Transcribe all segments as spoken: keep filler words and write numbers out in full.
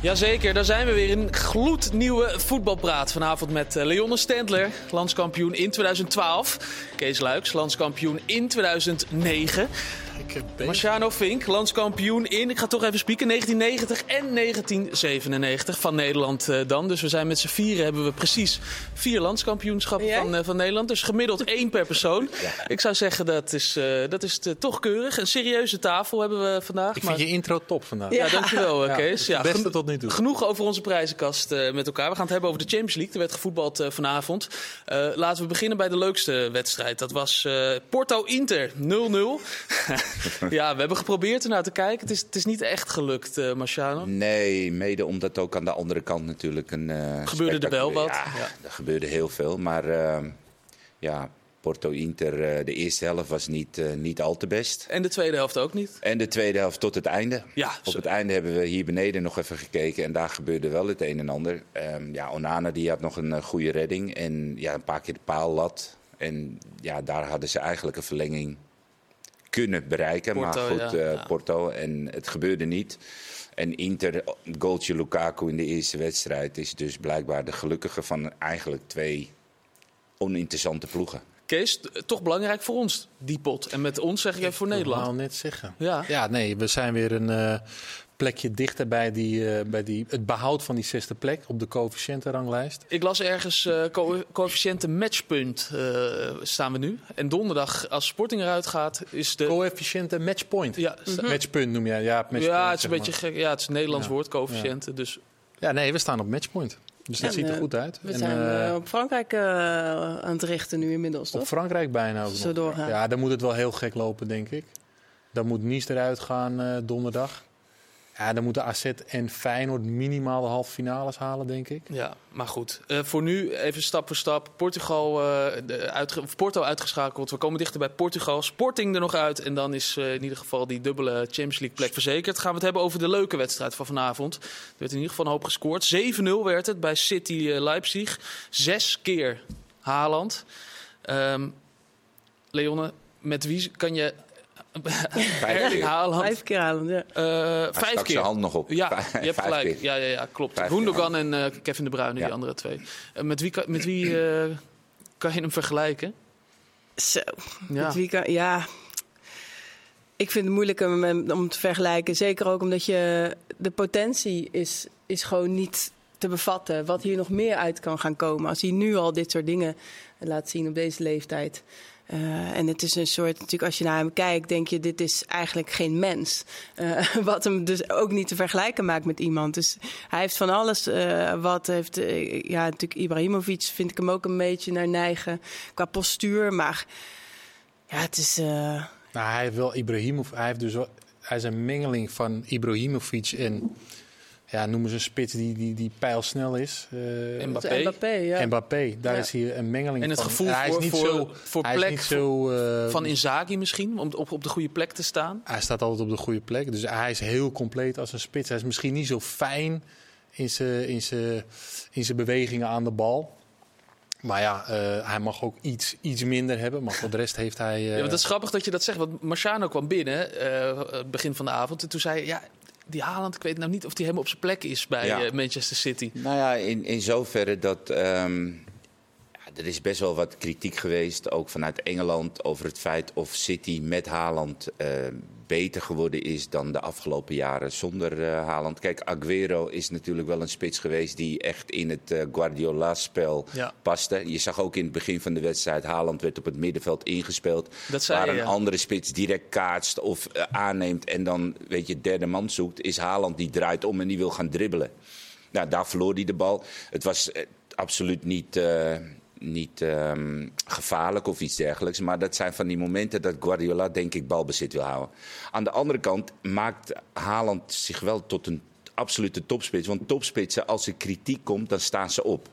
Jazeker, daar zijn we weer in gloednieuwe voetbalpraat. Vanavond met Leonne Stentler, landskampioen in twintig twaalf. Kees Luijckx, landskampioen in twintig negen. Marciano Vink, landskampioen in, ik ga toch even spieken, negentien negentig en negentien zevenennegentig van Nederland dan. Dus we zijn met z'n vieren, hebben we precies vier landskampioenschappen van, van Nederland. Dus gemiddeld één per persoon. Ja. Ik zou zeggen, dat is, uh, dat is uh, toch keurig. Een serieuze tafel hebben we vandaag. Ik maar... vind je intro top vandaag. Ja, ja dankjewel ja, Kees. Ja, het beste tot nu toe. Genoeg over onze prijzenkast uh, met elkaar. We gaan het hebben over de Champions League. Er werd gevoetbald uh, vanavond. Uh, laten we beginnen bij de leukste wedstrijd. Dat was uh, Porto-Inter, nul nul. Ja, we hebben geprobeerd ernaar te kijken. Het is, het is niet echt gelukt, uh, Marciano. Nee, mede omdat ook aan de andere kant natuurlijk een... Uh, gebeurde er wel wat. Ja, ja, er gebeurde heel veel. Maar uh, ja, Porto-Inter, uh, de eerste helft was niet, uh, niet al te best. En de tweede helft ook niet. En de tweede helft tot het einde. Ja, op het einde hebben we hier beneden nog even gekeken. En daar gebeurde wel het een en ander. Um, ja, Onana die had nog een uh, goede redding. En ja, een paar keer de paal lat. En ja, daar hadden ze eigenlijk een verlenging... kunnen bereiken, Porto, maar goed, ja, uh, ja. Porto en het gebeurde niet. En Inter, goaltje Lukaku in de eerste wedstrijd is dus blijkbaar de gelukkige van eigenlijk twee oninteressante ploegen. Kees, toch belangrijk voor ons, die pot. En met ons zeg ik even voor Nederland. Ik wil net zeggen. Ja. ja, nee, we zijn weer een uh, plekje dichter bij, die, uh, bij die, het behoud van die zesde plek op de coëfficiëntenranglijst. Ik las ergens uh, co- coëfficiënten matchpunt uh, staan we nu. En donderdag, als Sporting eruit gaat, is de... Coëfficiënten matchpoint. Ja, mm-hmm. Matchpunt noem jij. Ja, ja, het is een beetje gek. Ja, het is een Nederlands ja. woord, coëfficiënten. Ja. Dus... ja, nee, we staan op matchpoint. Dus dat en, ziet er goed uit. We en, zijn uh, op Frankrijk uh, aan het richten nu inmiddels, toch? Op Frankrijk bijna. Ook zo doorgaan. Ja, dan moet het wel heel gek lopen, denk ik. Dan moet Nice eruit gaan uh, donderdag. Ja, dan moeten A Z en Feyenoord minimaal de halve finales halen, denk ik. Ja, maar goed. Uh, voor nu even stap voor stap. Portugal, uh, de uitge- Porto uitgeschakeld. We komen dichter bij Portugal. Sporting er nog uit. En dan is uh, in ieder geval die dubbele Champions League plek verzekerd. Gaan we het hebben over de leuke wedstrijd van vanavond. Er werd in ieder geval een hoop gescoord. zeven nul werd het bij City uh, Leipzig. Zes keer Haaland. Um, Leonne, met wie kan je... Vijf keer Haaland. Vijf keer Haaland, ja. Uh, vijf stak keer. Zijn hand nog op. Ja, vijf, je hebt gelijk. Ja, ja, ja, klopt. Gundogan en uh, Kevin de Bruyne, ja. Die andere twee. Uh, met wie, met wie uh, kan je hem vergelijken? Zo. Ja. Met wie kan, ja. Ik vind het moeilijk om, om te vergelijken. Zeker ook omdat je de potentie is, is gewoon niet te bevatten. Wat hier nog meer uit kan gaan komen. Als hij nu al dit soort dingen laat zien op deze leeftijd. Uh, en het is een soort, natuurlijk als je naar hem kijkt, denk je, dit is eigenlijk geen mens. Uh, wat hem dus ook niet te vergelijken maakt met iemand. Dus hij heeft van alles uh, wat heeft, uh, ja natuurlijk Ibrahimovic vind ik hem ook een beetje naar neigen. Qua postuur, maar ja, het is... Uh... Nou, hij heeft wel Ibrahimovic, hij heeft dus wel, hij is een mengeling van Ibrahimovic en... Ja, noemen ze een spits die, die, die pijlsnel is. Uh, Mbappé. Mbappé, ja. Mbappé, daar ja. is hier een mengeling van. En het van. Gevoel en hij voor, is niet voor, zo, voor hij plek is niet zo, uh, van Inzaghi misschien, om op, op de goede plek te staan? Hij staat altijd op de goede plek, dus hij is heel compleet als een spits. Hij is misschien niet zo fijn in zijn in zijn in zijn bewegingen aan de bal. Maar ja, uh, hij mag ook iets, iets minder hebben. Maar voor de rest heeft hij... Uh... Ja, want dat is grappig dat je dat zegt, want Marciano kwam binnen uh, het begin van de avond. En toen zei hij... Ja, die Haaland, ik weet nou niet of die helemaal op zijn plek is bij ja. Manchester City. Nou ja, in, in zoverre dat... Um, ja, er is best wel wat kritiek geweest, ook vanuit Engeland... over het feit of City met Haaland uh, beter geworden is... dan de afgelopen jaren zonder uh, Haaland. Kijk, Aguero is natuurlijk wel een spits geweest... die echt in het uh, Guardiola-spel ja. paste. Je zag ook in het begin van de wedstrijd... Haaland werd op het middenveld ingespeeld... Dat waar je, een ja. andere spits direct kaatst of uh, aanneemt... en dan, weet je, derde man zoekt... is Haaland die draait om en die wil gaan dribbelen. Nou, daar verloor hij de bal. Het was uh, absoluut niet... Uh, Niet um, gevaarlijk of iets dergelijks. Maar dat zijn van die momenten dat Guardiola, denk ik, balbezit wil houden. Aan de andere kant maakt Haaland zich wel tot een absolute topspits. Want topspitsen, als er kritiek komt, dan staan ze op.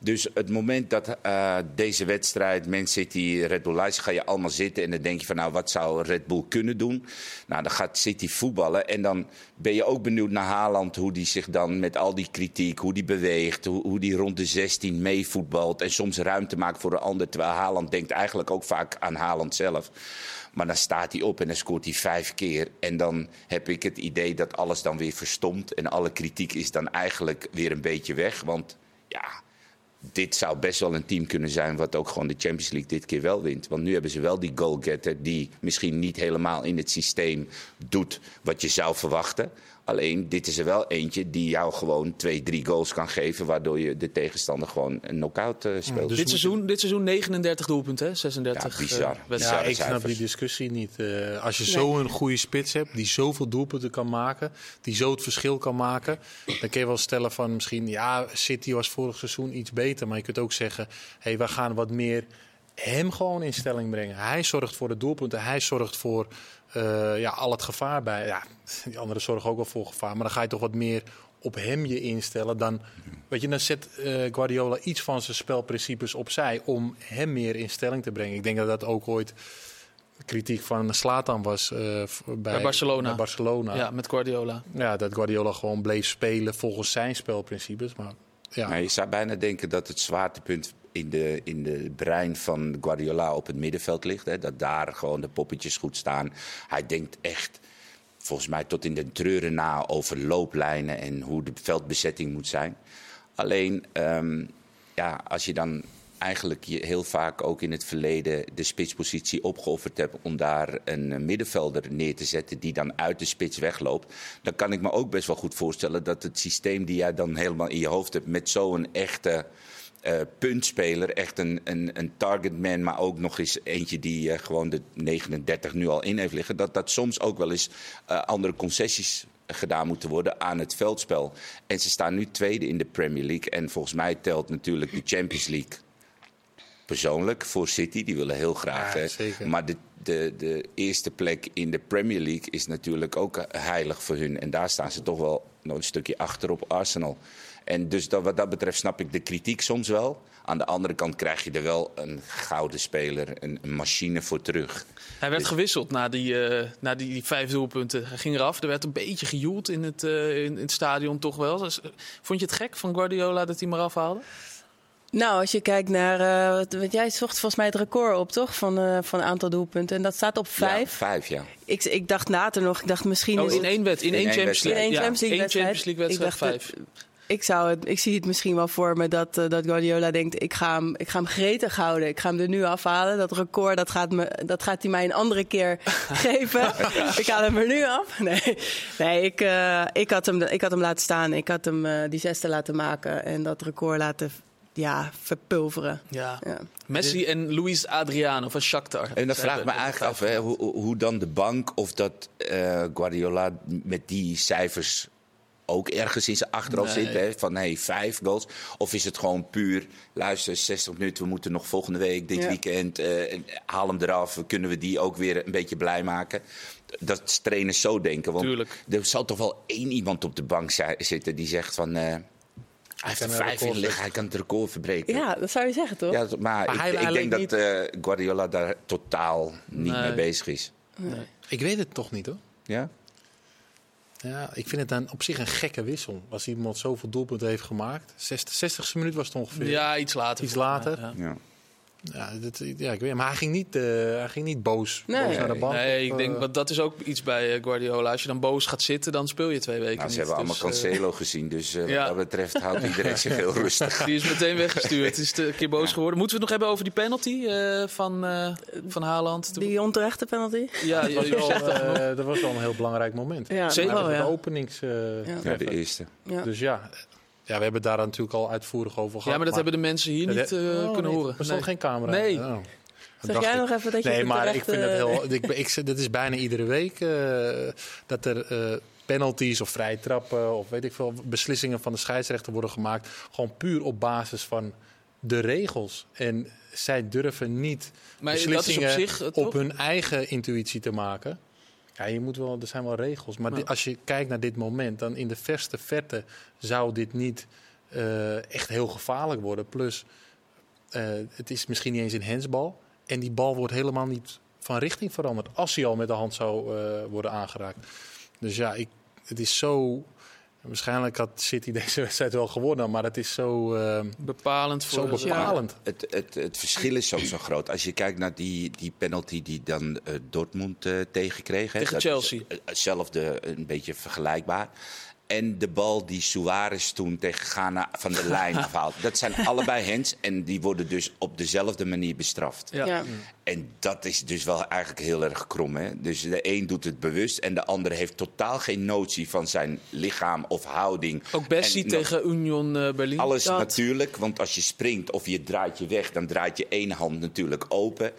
Dus het moment dat uh, deze wedstrijd, Man City, Red Bull Leipzig, ga je allemaal zitten en dan denk je van nou, wat zou Red Bull kunnen doen? Nou, dan gaat City voetballen en dan ben je ook benieuwd naar Haaland, hoe die zich dan met al die kritiek, hoe die beweegt, hoe, hoe die rond de zestien meevoetbalt en soms ruimte maakt voor een ander, terwijl Haaland denkt eigenlijk ook vaak aan Haaland zelf. Maar dan staat hij op en dan scoort hij vijf keer. En dan heb ik het idee dat alles dan weer verstomt. En alle kritiek is dan eigenlijk weer een beetje weg. Want ja, dit zou best wel een team kunnen zijn wat ook gewoon de Champions League dit keer wel wint. Want nu hebben ze wel die goalgetter die misschien niet helemaal in het systeem doet wat je zou verwachten. Alleen, dit is er wel eentje die jou gewoon twee, drie goals kan geven, waardoor je de tegenstander gewoon een knock-out uh, speelt. Ja, dus dit, seizoen, dit seizoen negenendertig doelpunten, zesendertig. Ja, bizar. Uh, ja, ik snap die discussie niet. Uh, als je nee. zo'n goede spits hebt, die zoveel doelpunten kan maken, die zo het verschil kan maken, dan kun je wel stellen van misschien, ja, City was vorig seizoen iets beter. Maar je kunt ook zeggen, hey, we gaan wat meer hem gewoon in stelling brengen. Hij zorgt voor de doelpunten, hij zorgt voor uh, ja, al het gevaar bij. Ja, die anderen zorgen ook wel voor gevaar, maar dan ga je toch wat meer op hem je instellen. Dan, weet je, dan zet uh, Guardiola iets van zijn spelprincipes opzij om hem meer in stelling te brengen. Ik denk dat dat ook ooit kritiek van Zlatan was uh, bij, bij Barcelona. Bij Barcelona. Ja, met Guardiola. Ja, dat Guardiola gewoon bleef spelen volgens zijn spelprincipes. Maar, ja. nou, je zou bijna denken dat het zwaartepunt in de, in de brein van Guardiola op het middenveld ligt. Hè? Dat daar gewoon de poppetjes goed staan. Hij denkt echt, volgens mij tot in de treuren na, over looplijnen en hoe de veldbezetting moet zijn. Alleen, um, ja, als je dan eigenlijk je heel vaak ook in het verleden de spitspositie opgeofferd hebt om daar een middenvelder neer te zetten die dan uit de spits wegloopt, dan kan ik me ook best wel goed voorstellen dat het systeem die jij dan helemaal in je hoofd hebt met zo'n echte Uh, puntspeler, echt een, een, een targetman, maar ook nog eens eentje die uh, gewoon de negenendertig nu al in heeft liggen, dat dat soms ook wel eens uh, andere concessies gedaan moeten worden aan het veldspel. En ze staan nu tweede in de Premier League en volgens mij telt natuurlijk de Champions League persoonlijk voor City, die willen heel graag. Ja, hè? Maar de, de, de eerste plek in de Premier League is natuurlijk ook heilig voor hun en daar staan ze toch wel nog een stukje achter op Arsenal. En dus dat, wat dat betreft snap ik de kritiek soms wel. Aan de andere kant krijg je er wel een gouden speler, een, een machine voor terug. Hij werd dus gewisseld na die, uh, na die, die vijf doelpunten. Hij ging eraf. Er werd een beetje gejoeld in het, uh, in, in het stadion toch wel. Dus, uh, vond je het gek van Guardiola dat hij hem eraf haalde? Nou, als je kijkt naar Uh, wat, wat jij zocht volgens mij het record op, toch? Van een uh, van aantal doelpunten. En dat staat op vijf. Ja, vijf, ja. Ik, ik dacht later nog, ik dacht misschien Oh, in het, één wet, in, in één Champions League. In één Champions League wedstrijd, wedstrijd vijf. Ik, zou het, ik zie het misschien wel voor me dat, uh, dat Guardiola denkt, ik ga, hem, ik ga hem gretig houden. Ik ga hem er nu afhalen. Dat record, dat gaat, me, dat gaat hij mij een andere keer geven. Ik haal hem er nu af. Nee, nee ik, uh, ik, had hem, ik had hem laten staan. Ik had hem uh, die zesde laten maken en dat record laten ja, verpulveren. Ja. Ja. Messi en Luis Adriano van Shakhtar. En dan vraag ik me eigenlijk af, hè, hoe, hoe dan de bank of dat uh, Guardiola met die cijfers ook ergens in zijn achterhoofd nee. zit, hè, van hey, vijf goals. Of is het gewoon puur, luister, zestig minuten, we moeten nog volgende week, dit ja. weekend, uh, haal hem eraf, kunnen we die ook weer een beetje blij maken? Dat trainers zo denken, want Tuurlijk. Er zal toch wel één iemand op de bank zi- zitten die zegt van Uh, Hij heeft er vijf in liggen, hij kan het record verbreken. Ja, dat zou je zeggen, toch? Ja, maar maar ik, ik denk dat niet uh, Guardiola daar totaal niet nee. mee bezig is. Nee. Nee. Ik weet het toch niet, hoor. Ja? Ja, ik vind het dan op zich een gekke wissel. Als iemand zoveel doelpunten heeft gemaakt. zestigste minuut was het ongeveer. Ja, iets later. Iets later. Ja, ja. Ja, dat, ja, ik weet, maar hij ging niet, uh, hij ging niet boos, nee. boos naar de bank. Nee, ik uh, denk, want dat is ook iets bij Guardiola. Als je dan boos gaat zitten, dan speel je twee weken nou, ze niet. Ze hebben dus allemaal Cancelo uh, gezien, dus uh, ja. wat dat betreft houdt iedereen zich heel rustig. Die is meteen weggestuurd, is een keer boos ja. geworden. Moeten we het nog hebben over die penalty uh, van, uh, van Haaland? Die onterechte penalty? Ja, dat, was wel, uh, dat was wel een heel belangrijk moment. Ja, zeker wel, ja. De openings uh, ja. ja, de eerste. Ja. Dus ja. Ja, we hebben daar natuurlijk al uitvoerig over gehad. Ja, maar dat maar hebben de mensen hier niet uh, oh, kunnen niet. horen. Er stond nee. geen camera. Nee. Oh. Zeg jij ik. nog even dat je nee, maar ik vind uh... dat heel. Ik, ik, dat is bijna iedere week uh, dat er uh, penalties of vrije trappen of weet ik veel beslissingen van de scheidsrechter worden gemaakt. Gewoon puur op basis van de regels. En zij durven niet maar beslissingen op, zich, op hun eigen intuïtie te maken. Ja, je moet wel, er zijn wel regels. Maar ja. dit, als je kijkt naar dit moment, dan in de verste verte zou dit niet uh, echt heel gevaarlijk worden. Plus, uh, het is misschien niet eens een handsbal. En die bal wordt helemaal niet van richting veranderd. Als hij al met de hand zou uh, worden aangeraakt. Dus ja, ik, het is zo... Waarschijnlijk had City deze wedstrijd wel gewonnen, maar het is zo uh, bepalend. Voor zo bepalend. Ja. Het, het, het verschil is ook zo groot. Als je kijkt naar die, die penalty die dan uh, Dortmund uh, tegenkreeg. Tegen dat Chelsea. Is, uh, hetzelfde, een beetje vergelijkbaar. En de bal die Suarez toen tegen Ghana van de lijn afhaalt. Dat zijn allebei hands en die worden dus op dezelfde manier bestraft. Ja. Ja. En dat is dus wel eigenlijk heel erg krom. Hè? Dus de een doet het bewust en de ander heeft totaal geen notie van zijn lichaam of houding. Ook Messi tegen Union Berlin. Alles dat. Natuurlijk, want als je springt of je draait je weg, dan draait je één hand natuurlijk open.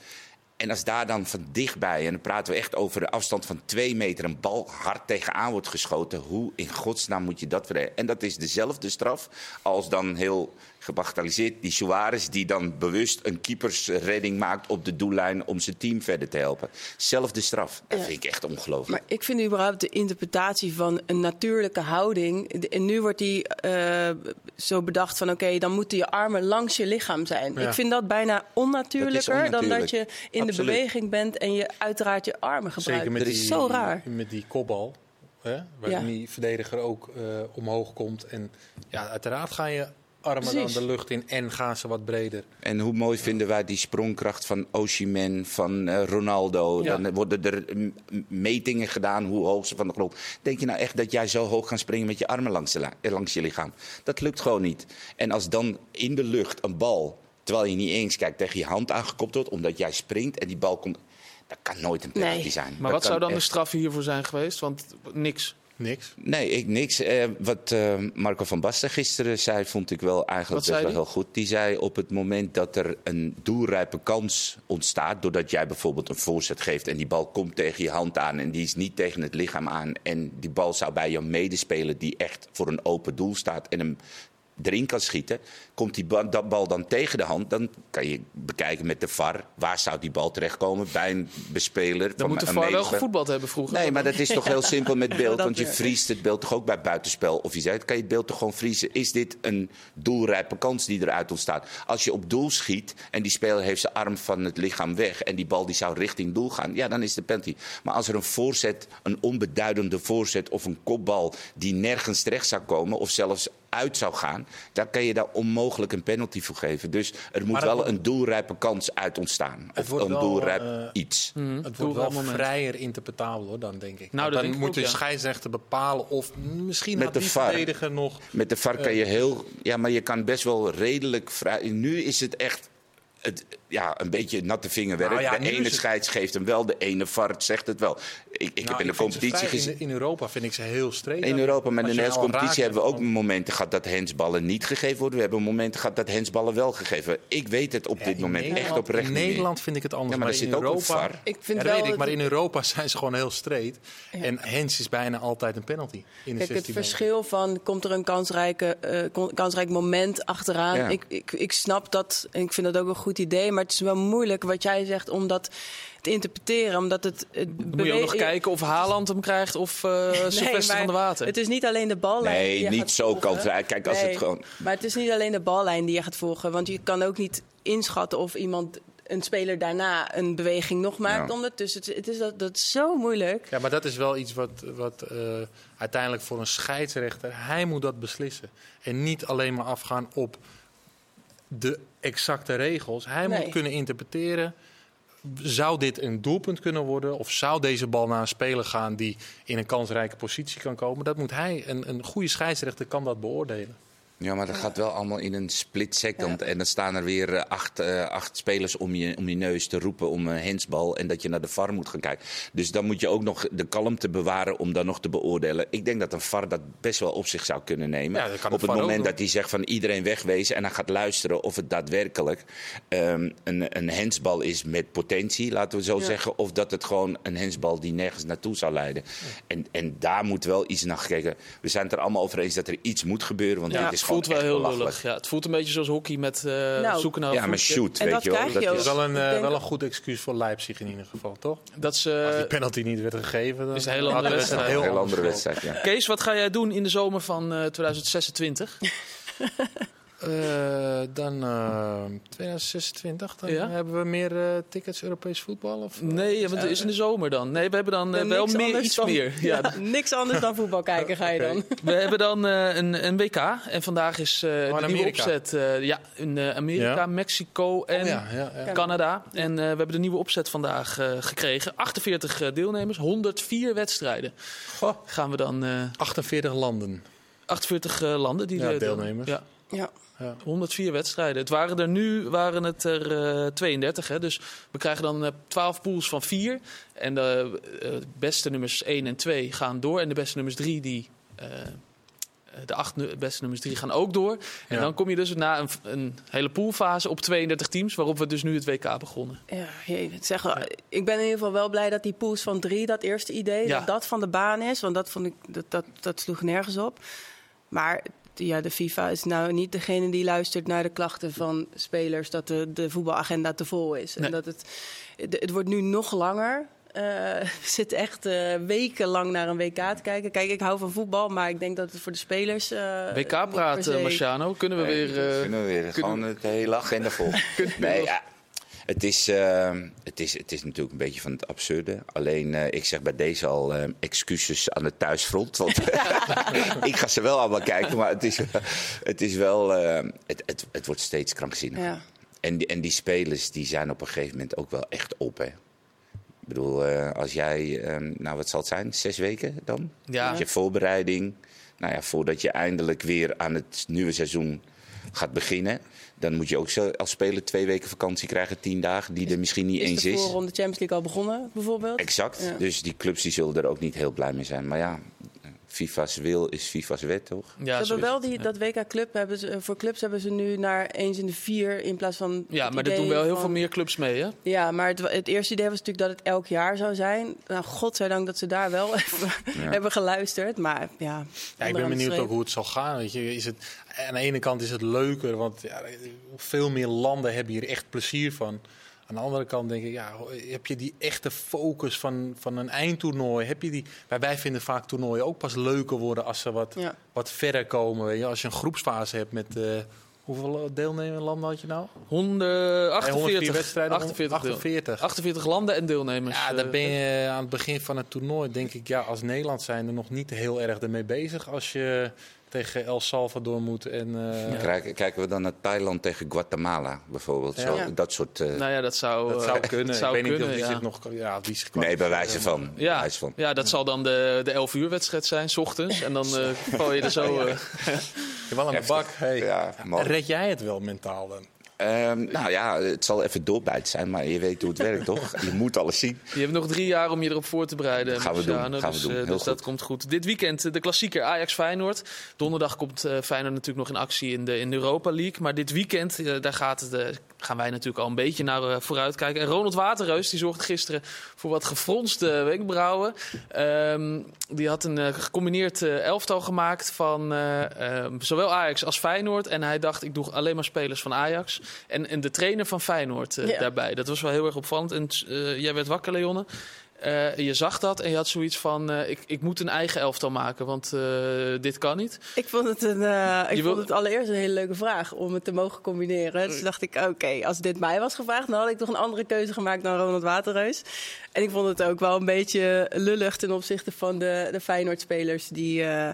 En als daar dan van dichtbij, en dan praten we echt over de afstand van twee meter... een bal hard tegenaan wordt geschoten, hoe in godsnaam moet je dat verdedigen? En dat is dezelfde straf als dan heel gebagatelliseerd die Suarez... die dan bewust een keepersredding maakt op de doellijn om zijn team verder te helpen. Zelfde straf. Dat ja. vind ik echt ongelooflijk. Maar ik vind überhaupt de interpretatie van een natuurlijke houding... en nu wordt die uh, zo bedacht van oké, okay, dan moeten je armen langs je lichaam zijn. Ja. Ik vind dat bijna onnatuurlijker dat dan dat je... in Absoluut. De beweging bent en je uiteraard je armen gebruikt. Zeker met dat is die, zo raar. Met die kopbal, hè, waar ja. die verdediger ook uh, omhoog komt. En ja, uiteraard ga je armen Precies. dan de lucht in en gaan ze wat breder. En hoe mooi vinden wij die sprongkracht van Osimhen, van uh, Ronaldo. Ja. Dan worden er metingen gedaan hoe hoog ze van de grond. Denk je nou echt dat jij zo hoog gaat springen met je armen langs, de la- langs je lichaam? Dat lukt gewoon niet. En als dan in de lucht een bal... terwijl je niet eens kijkt, tegen je hand aangekopt wordt... omdat jij springt en die bal komt... dat kan nooit een penalty nee. zijn. Maar dat wat zou dan echt... de straf hiervoor zijn geweest? Want niks. Niks? Nee, ik niks. Eh, wat uh, Marco van Basten gisteren zei, vond ik wel eigenlijk best wel heel goed. Die zei op het moment dat er een doelrijpe kans ontstaat... doordat jij bijvoorbeeld een voorzet geeft en die bal komt tegen je hand aan... en die is niet tegen het lichaam aan... en die bal zou bij jouw medespeler die echt voor een open doel staat... en hem erin kan schieten, komt die bal, dat bal dan tegen de hand... dan kan je bekijken met de V A R, waar zou die bal terechtkomen... bij een bespeler. Dan van moet de V A R wel gevoetbald hebben vroeger. Nee, maar dat is toch heel simpel met beeld, want je vriest het beeld toch ook bij buitenspel. Of je zei, kan je het beeld toch gewoon vriezen? Is dit een doelrijpe kans die eruit ontstaat? Als je op doel schiet en die speler heeft zijn arm van het lichaam weg... en die bal die zou richting doel gaan, ja, dan is de penalty. Maar als er een voorzet, een onbeduidende voorzet of een kopbal... die nergens terecht zou komen of zelfs... uit zou gaan, dan kan je daar onmogelijk een penalty voor geven. Dus er moet wel wordt... een doelrijpe kans uit ontstaan. Of een wel, doelrijp uh, iets. Mm, het wordt wel vrijer interpretabel, hoor, dan denk ik. Nou, dan denk moet ik ook, de scheidsrechter ja. bepalen of misschien met had de die V A R, verdediger nog... Met de V A R uh, kan je heel... Ja, maar je kan best wel redelijk vrij... Nu is het echt... Het, ja, een beetje natte vingerwerk. Nou ja, de ene het... scheids geeft hem wel, de ene V A R zegt het wel. Ik, ik nou, heb in de competitie gezien. In, in Europa vind ik ze heel streng. In Europa, maar in de Nederlandse competitie hebben we ook momenten gehad dat handsballen niet gegeven worden. We hebben momenten gehad dat handsballen wel gegeven worden. Ik weet het op ja, dit moment Nederland, echt oprecht. In Nederland vind ik het anders. Ja, maar, maar in zit Europa, ook V A R. Ik vind wel weet ik, maar in Europa zijn ze gewoon heel straight. Ja. En hands is bijna altijd een penalty. In de Kijk, het moment. verschil van komt er een kansrijke, uh, kansrijk moment achteraan. Ja. Ik, ik, ik snap dat en ik vind dat ook een goed idee, maar het is wel moeilijk wat jij zegt om dat te interpreteren, omdat het, het bewe- moet je ook nog kijken of Haaland hem krijgt of uh, nee, Sylvester van de Water. Het is niet alleen de ballijn. Nee, die je niet gaat zo kan het. Kijk, als nee, het gewoon. Maar het is niet alleen de ballijn die je gaat volgen, want je kan ook niet inschatten of iemand een speler daarna een beweging nog maakt. Ja. Ondertussen, het, het is dat, dat is zo moeilijk. Ja, maar dat is wel iets wat, wat uh, uiteindelijk voor een scheidsrechter, hij moet dat beslissen en niet alleen maar afgaan op de exacte regels. Hij nee. moet kunnen interpreteren. Zou dit een doelpunt kunnen worden? Of zou deze bal naar een speler gaan die in een kansrijke positie kan komen? Dat moet hij. Een, een goede scheidsrechter kan dat beoordelen. Ja, maar dat gaat wel allemaal in een split second. Ja. En dan staan er weer acht, uh, acht spelers om je, om je neus te roepen om een handsbal. En dat je naar de V A R moet gaan kijken. Dus dan moet je ook nog de kalmte bewaren om dan nog te beoordelen. Ik denk dat een V A R dat best wel op zich zou kunnen nemen. Ja, op het moment dat hij zegt van iedereen wegwezen en dan gaat luisteren of het daadwerkelijk um, een, een handsbal is met potentie, laten we zo ja. zeggen. Of dat het gewoon een handsbal die nergens naartoe zou leiden. Ja. En, en daar moet wel iets naar gekeken. We zijn het er allemaal over eens dat er iets moet gebeuren. Want ja. dit is Het voelt wel heel lullig. Ja, het voelt een beetje zoals hockey met uh, nou, zoeken naar een Ja, maar shoot, weet je wel. Dat is wel een, uh, wel een goed excuus voor Leipzig in ieder geval, toch? Dat ze, uh, Als die penalty niet werd gegeven, dan is een hele andere wedstrijd. Een heel andere wedstrijd, ja. Kees, wat ga jij doen in de zomer van uh, twintig zesentwintig? Uh, dan uh, tweeduizend zesentwintig, dan ja? hebben we meer uh, tickets Europees voetbal? Of, uh, nee, want het is in de zomer dan. Nee, we hebben dan uh, wel meer, iets dan, meer. Ja. Ja, niks anders dan voetbal kijken ga je okay. dan. We hebben dan uh, een, een W K en vandaag is uh, oh, de nieuwe opzet. Uh, ja, in uh, Amerika, ja. Mexico en oh, ja, ja, ja. Canada. En uh, we hebben de nieuwe opzet vandaag uh, gekregen. achtenveertig uh, deelnemers, honderdvier wedstrijden. Goh. Gaan we dan... Uh, achtenveertig landen. achtenveertig uh, landen. Die ja, de, deelnemers. Ja. Ja. Ja. honderdvier wedstrijden. Het waren er nu waren het er uh, tweeëndertig. Hè? Dus we krijgen dan uh, twaalf pools van vier. En de uh, beste nummers één en twee gaan door. En de beste nummers drie, die, uh, de acht nu- beste nummers drie gaan ook door. En ja. dan kom je dus na een, een hele poolfase op tweeëndertig teams. Waarop we dus nu het W K begonnen. Ja, jee, zeg, ja. Ik ben in ieder geval wel blij dat die pools van drie, dat eerste idee, ja. dat dat van de baan is. Want dat, vond ik, dat, dat, dat sloeg nergens op. Maar... Ja, de FIFA is nou niet degene die luistert naar de klachten van spelers... dat de, de voetbalagenda te vol is. Nee. En dat het, het wordt nu nog langer. Uh, we zitten echt uh, wekenlang naar een W K te kijken. Kijk, ik hou van voetbal, maar ik denk dat het voor de spelers... Uh, W K-praat, uh, Marciano. Kunnen we nee, weer... Uh, kunnen we weer. Kunnen gewoon we... het hele agenda vol. nee, ja. Het is, uh, het, is, het is natuurlijk een beetje van het absurde. Alleen, uh, ik zeg bij deze al uh, excuses aan het thuisfront. Want ik ga ze wel allemaal kijken, maar het is, uh, het is wel... Uh, het, het, het wordt steeds krankzinniger. Ja. En, en die spelers die zijn op een gegeven moment ook wel echt op, hè. Ik bedoel, uh, als jij... Uh, nou, wat zal het zijn? Zes weken dan? Ja. Met je voorbereiding. Nou ja, voordat je eindelijk weer aan het nieuwe seizoen gaat beginnen... Dan moet je ook als speler twee weken vakantie krijgen, tien dagen, die is, er misschien niet eens is. Is de voorronde Champions League al begonnen, bijvoorbeeld? Exact. Ja. Dus die clubs die zullen er ook niet heel blij mee zijn. Maar ja, FIFA's wil is FIFA's wet, toch? Ja, ze hebben wel die, dat W K-club, hebben ze, voor clubs hebben ze nu naar eens in de vier in plaats van... Ja, maar er doen wel heel van, veel meer clubs mee, hè? Ja, maar het, het eerste idee was natuurlijk dat het elk jaar zou zijn. Nou, godzijdank dat ze daar wel even ja. hebben geluisterd, maar ja... ja ik ben benieuwd ook hoe het zal gaan, weet je. Is het... Aan de ene kant is het leuker, want ja, veel meer landen hebben hier echt plezier van. Aan de andere kant denk ik, ja, heb je die echte focus van, van een eindtoernooi? Heb je die, maar wij vinden vaak toernooien ook pas leuker worden als ze wat, ja. wat verder komen. Weet je? Als je een groepsfase hebt met... Uh, hoeveel deelnemende landen had je nou? honderdachtenveertig, achtenveertig, achtenveertig, achtenveertig. achtenveertig landen en deelnemers. Ja, daar ben je aan het begin van het toernooi, denk ik, ja, als Nederland zijn er nog niet heel erg ermee bezig als je... tegen El Salvador moet. En, uh... ja. Kijk, kijken we dan naar Thailand tegen Guatemala bijvoorbeeld? Ja. Zo, ja. Dat soort... Uh... Nou ja, dat zou, dat zou kunnen. Dat zou ik weet kunnen, niet of ja. nog... Ja, wie zich nee, bij wijze van. Ja, wijze van. Ja, dat zal dan de, de elf uur wedstrijd zijn, 's ochtends. En dan uh, val je er zo... Uh... je wel aan de bak. Hey. Ja, red jij het wel mentaal dan? Um, nou ja, het zal even doorbijt zijn, maar je weet hoe het werkt, toch? Je moet alles zien. Je hebt nog drie jaar om je erop voor te bereiden. Dat gaan we doen. Gaan dus we doen. dus dat komt goed. Dit weekend de klassieker Ajax-Feyenoord. Donderdag komt uh, Feyenoord natuurlijk nog in actie in de, in de Europa League. Maar dit weekend, uh, daar gaat het, uh, gaan wij natuurlijk al een beetje naar uh, vooruit kijken. En Ronald Waterreus, die zorgde gisteren voor wat gefronste wenkbrauwen. Um, die had een uh, gecombineerd uh, elftal gemaakt van uh, uh, zowel Ajax als Feyenoord. En hij dacht, ik doe alleen maar spelers van Ajax. En, en de trainer van Feyenoord uh, ja. daarbij. Dat was wel heel erg opvallend. En uh, jij werd wakker, Leonne. Uh, je zag dat en je had zoiets van... Uh, ik, ik moet een eigen elftal maken, want uh, dit kan niet. Ik vond het, een, uh, ik wil... vond het allereerst een hele leuke vraag om het te mogen combineren. Dus dacht ik, oké, okay, als dit mij was gevraagd... dan had ik toch een andere keuze gemaakt dan Ronald Waterreus. En ik vond het ook wel een beetje lullig ten opzichte van de, de Feyenoord-spelers... die uh,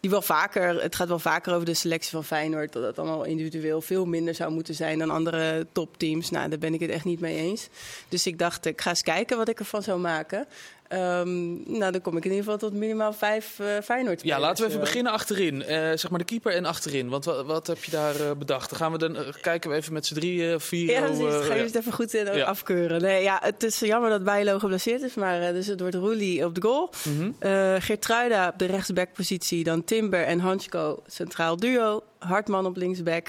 die wel vaker, het gaat wel vaker over de selectie van Feyenoord... dat dat allemaal individueel veel minder zou moeten zijn dan andere topteams. Nou, daar ben ik het echt niet mee eens. Dus ik dacht, ik ga eens kijken wat ik ervan zou maken... Um, nou, dan kom ik in ieder geval tot minimaal vijf uh, Feyenoord. Ja, laten we even beginnen achterin. Uh, zeg maar de keeper en achterin. Want wat, wat heb je daar uh, bedacht? Dan gaan we dan uh, kijken we even met z'n drieën, vier... Ja, precies. Uh, ga je het ja. even goed in ja. afkeuren. Nee, ja, het is jammer dat Bijlo geblesseerd is, maar uh, dus het wordt Roelie op de goal. Mm-hmm. Uh, Geertruida op de rechtsbackpositie. Dan Timber en Hancko, centraal duo. Hartman op linksback.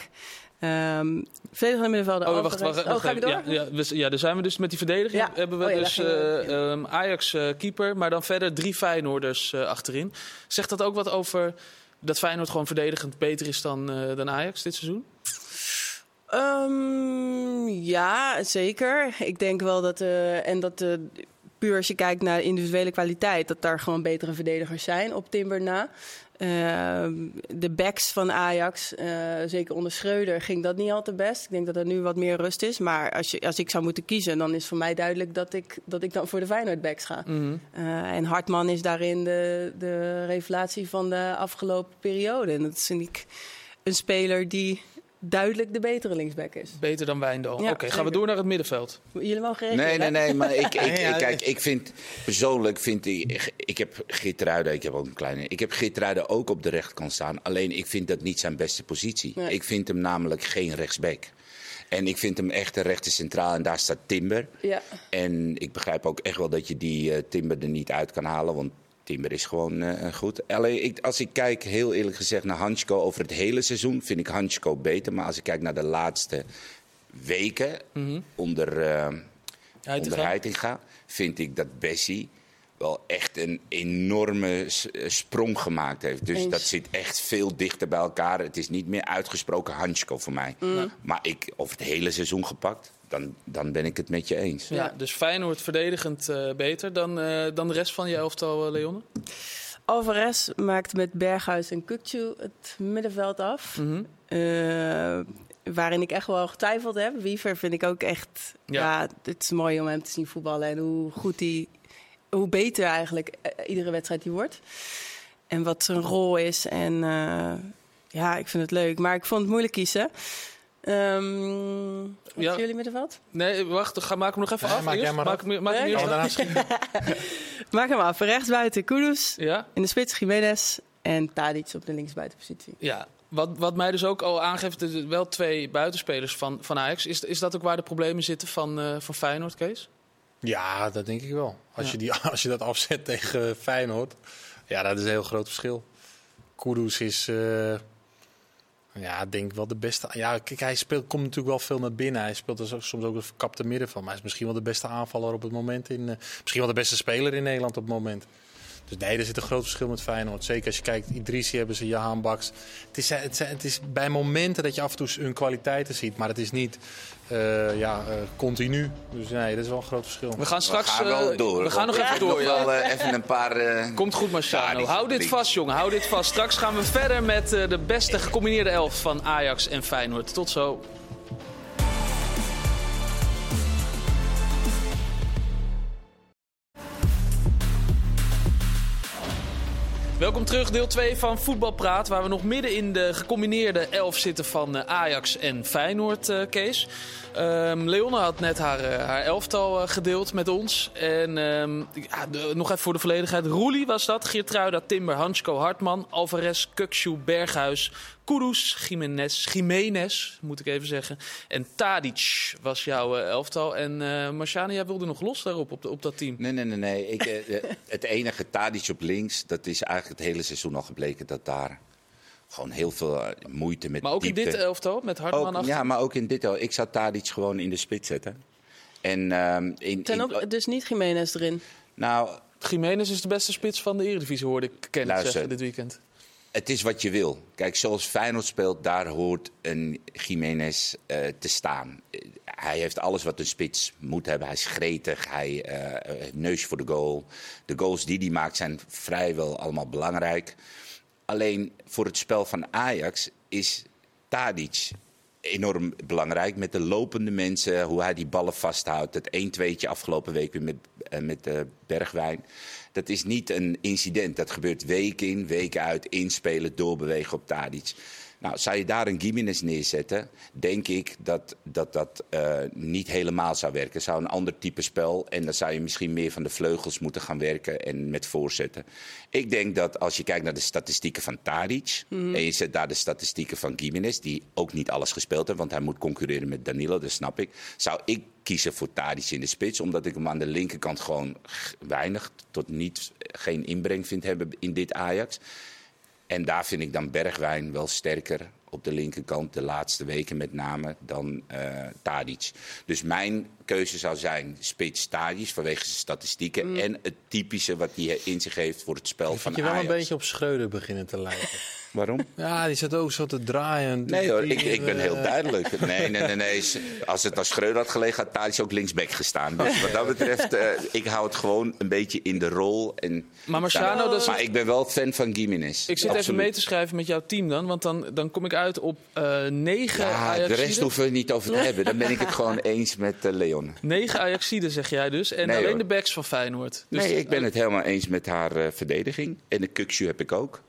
Um, verdedigende middenvelder. Oh, wacht, wacht, wacht, oh, ga ik door? Ja, ja, dus, ja, daar zijn we dus met die verdediging. Ja. Hebben we oh, ja, dus uh, um, Ajax uh, keeper, maar dan verder drie Feyenoorders uh, achterin. Zegt dat ook wat over dat Feyenoord gewoon verdedigend beter is dan, uh, dan Ajax dit seizoen? Um, ja, zeker. Ik denk wel dat... Uh, en dat uh, puur als je kijkt naar individuele kwaliteit... dat daar gewoon betere verdedigers zijn op Timber na... Uh, de backs van Ajax, uh, zeker onder Schreuder, ging dat niet al te best. Ik denk dat er nu wat meer rust is. Maar als, je, als ik zou moeten kiezen, dan is voor mij duidelijk dat ik, dat ik dan voor de Feyenoord backs ga. Mm-hmm. Uh, en Hartman is daarin de, de revelatie van de afgelopen periode. En dat is een, een speler die duidelijk de betere linksback is. Beter dan Wijndal. Ja, Oké, okay, gaan we door naar het middenveld. Jullie wel geregeld? Nee, nee, nee. Maar ik, ik, ik, ik, kijk, ik vind... Persoonlijk vind ik... Ik heb Geertruida, ik heb ook een kleine... Ik heb Geertruida ook op de rechterkant staan. Alleen, ik vind dat niet zijn beste positie. Nee. Ik vind hem namelijk geen rechtsback. En ik vind hem echt een rechter centraal. En daar staat Timber. Ja. En ik begrijp ook echt wel dat je die uh, Timber er niet uit kan halen. Want Timber is gewoon uh, goed. Alleen, ik, als ik kijk, heel eerlijk gezegd, naar Hancko over het hele seizoen, vind ik Hancko beter. Maar als ik kijk naar de laatste weken mm-hmm. onder, uh, onder Heitinga, vind ik dat Bessie wel echt een enorme s- sprong gemaakt heeft. Dus Eens. dat zit echt veel dichter bij elkaar. Het is niet meer uitgesproken Hancko voor mij. Mm. Maar ik, over het hele seizoen gepakt, Dan, dan ben ik het met je eens. Ja, ja. Dus Feyenoord verdedigend uh, beter dan, uh, dan de rest van je elftal, uh, Leonne? Alvarez maakt met Berghuis en Kökçü het middenveld af. Mm-hmm. Uh, waarin ik echt wel getwijfeld heb. Wiever vind ik ook echt... Ja. ja, het is mooi om hem te zien voetballen. En hoe goed hij... Hoe beter eigenlijk uh, iedere wedstrijd die wordt. En wat zijn rol is. En uh, ja, ik vind het leuk. Maar ik vond het moeilijk kiezen. Um, wat ja. jullie middenveld? Nee, wacht, ga, maak hem nog even ja, af. Maak, maar maak, maak, maak, nee? hem ja, maak hem af. Rechts buiten Kudus, ja. in de spits Giménez en Tadic op de linksbuitenpositie. Ja, wat, wat mij dus ook al aangeeft, er wel twee buitenspelers van, van Ajax. Is, is dat ook waar de problemen zitten van, uh, van Feyenoord, Kees? Ja, dat denk ik wel. Als, ja. je die, als je dat afzet tegen Feyenoord, ja, dat is een heel groot verschil. Kudus is... Uh, Ja, ik denk wel de beste. Ja, kijk, hij speelt, komt natuurlijk wel veel naar binnen. Hij speelt dus ook, soms ook een verkapte middenveld. Maar hij is misschien wel de beste aanvaller op het moment. In, uh, misschien wel de beste speler in Nederland op het moment. Dus nee, er zit een groot verschil met Feyenoord. Zeker als je kijkt, Idrissi hebben ze, Jahan Baks. Het is, het, zijn, het is bij momenten dat je af en toe hun kwaliteiten ziet. Maar het is niet uh, ja, uh, continu. Dus nee, dat is wel een groot verschil. We gaan straks we gaan uh, door. We gaan nog ja. even door. Ja. Wel, uh, even een paar, uh... Komt goed, Marciano. Ja, hou dit vast, jongen. Hou dit vast. Straks gaan we verder met uh, de beste gecombineerde elf van Ajax en Feyenoord. Tot zo. Welkom terug, deel twee van Voetbalpraat, waar we nog midden in de gecombineerde elf zitten van Ajax en Feyenoord, uh, Kees. Um, Leonne had net haar, uh, haar elftal uh, gedeeld met ons. En um, ja, de, nog even voor de volledigheid, Roelie was dat, Geertruida, Timber, Hancko, Hartman, Alvarez, Kökçü, Berghuis, Kudus, Giménez, Giménez, moet ik even zeggen. En Tadic was jouw uh, elftal. En uh, Marciano, jij wilde nog los daarop, op, de, op dat team. Nee, nee, nee. nee. Ik, uh, het enige, Tadic op links, dat is eigenlijk het hele seizoen al gebleken dat daar gewoon heel veel uh, moeite met diepte. Maar ook diepte. In dit elftal, met Hartman ook, achter? Ja, maar ook in dit elftal. Ik zou Tadic gewoon in de spits zetten. En, uh, in, Ten op, in, dus niet Giménez erin? Nou, Giménez is de beste spits van de Eredivisie, hoorde ik Kenneth zeggen dit weekend. Het is wat je wil. Kijk, zoals Feyenoord speelt, daar hoort een Giménez uh, te staan. Uh, hij heeft alles wat een spits moet hebben. Hij is gretig, hij uh, heeft neus voor de goal. De goals die hij maakt zijn vrijwel allemaal belangrijk. Alleen voor het spel van Ajax is Tadic enorm belangrijk. Met de lopende mensen, hoe hij die ballen vasthoudt. Het een-tweetje afgelopen week weer met, uh, met uh, Bergwijn. Dat is niet een incident. Dat gebeurt week in, week uit. Inspelen, doorbewegen op Tadic. Nou, zou je daar een Giménez neerzetten, denk ik dat dat, dat uh, niet helemaal zou werken. Het zou een ander type spel. En dan zou je misschien meer van de vleugels moeten gaan werken en met voorzetten. Ik denk dat als je kijkt naar de statistieken van Tadic, mm. en je zet daar de statistieken van Giménez, die ook niet alles gespeeld heeft, want hij moet concurreren met Danilo, dat snap ik. Zou ik kiezen voor Tadic in de spits, omdat ik hem aan de linkerkant gewoon weinig tot niet, geen inbreng vind hebben in dit Ajax. En daar vind ik dan Bergwijn wel sterker op de linkerkant de laatste weken met name dan uh, Tadic. Dus mijn keuze zou zijn spits Tadic vanwege zijn statistieken. Mm. En het typische wat hij in zich heeft voor het spel dat van Ajax. Je wel een beetje op Schreuder beginnen te lijken. Waarom? Ja, die zat ook zo te draaien. Nee hoor, ik, ik ben heel duidelijk. Nee, nee, nee, nee. Als het als Schreuder had gelegen, had Tadic ook linksback gestaan. Dus wat dat betreft, uh, ik hou het gewoon een beetje in de rol. En maar Marciano, dat is... maar ik ben wel fan van Giménez. Ik zit Absoluut. even mee te schrijven met jouw team dan. Want dan, dan kom ik uit op uh, negen ja, Ajaxiden. De rest hoeven we niet over te hebben. Dan ben ik het gewoon eens met uh, Leonne. Negen Ajaxiden zeg jij dus. En nee, alleen hoor. de backs van Feyenoord. Dus nee, ik ben het helemaal eens met haar uh, verdediging. En de Kökçü heb ik ook.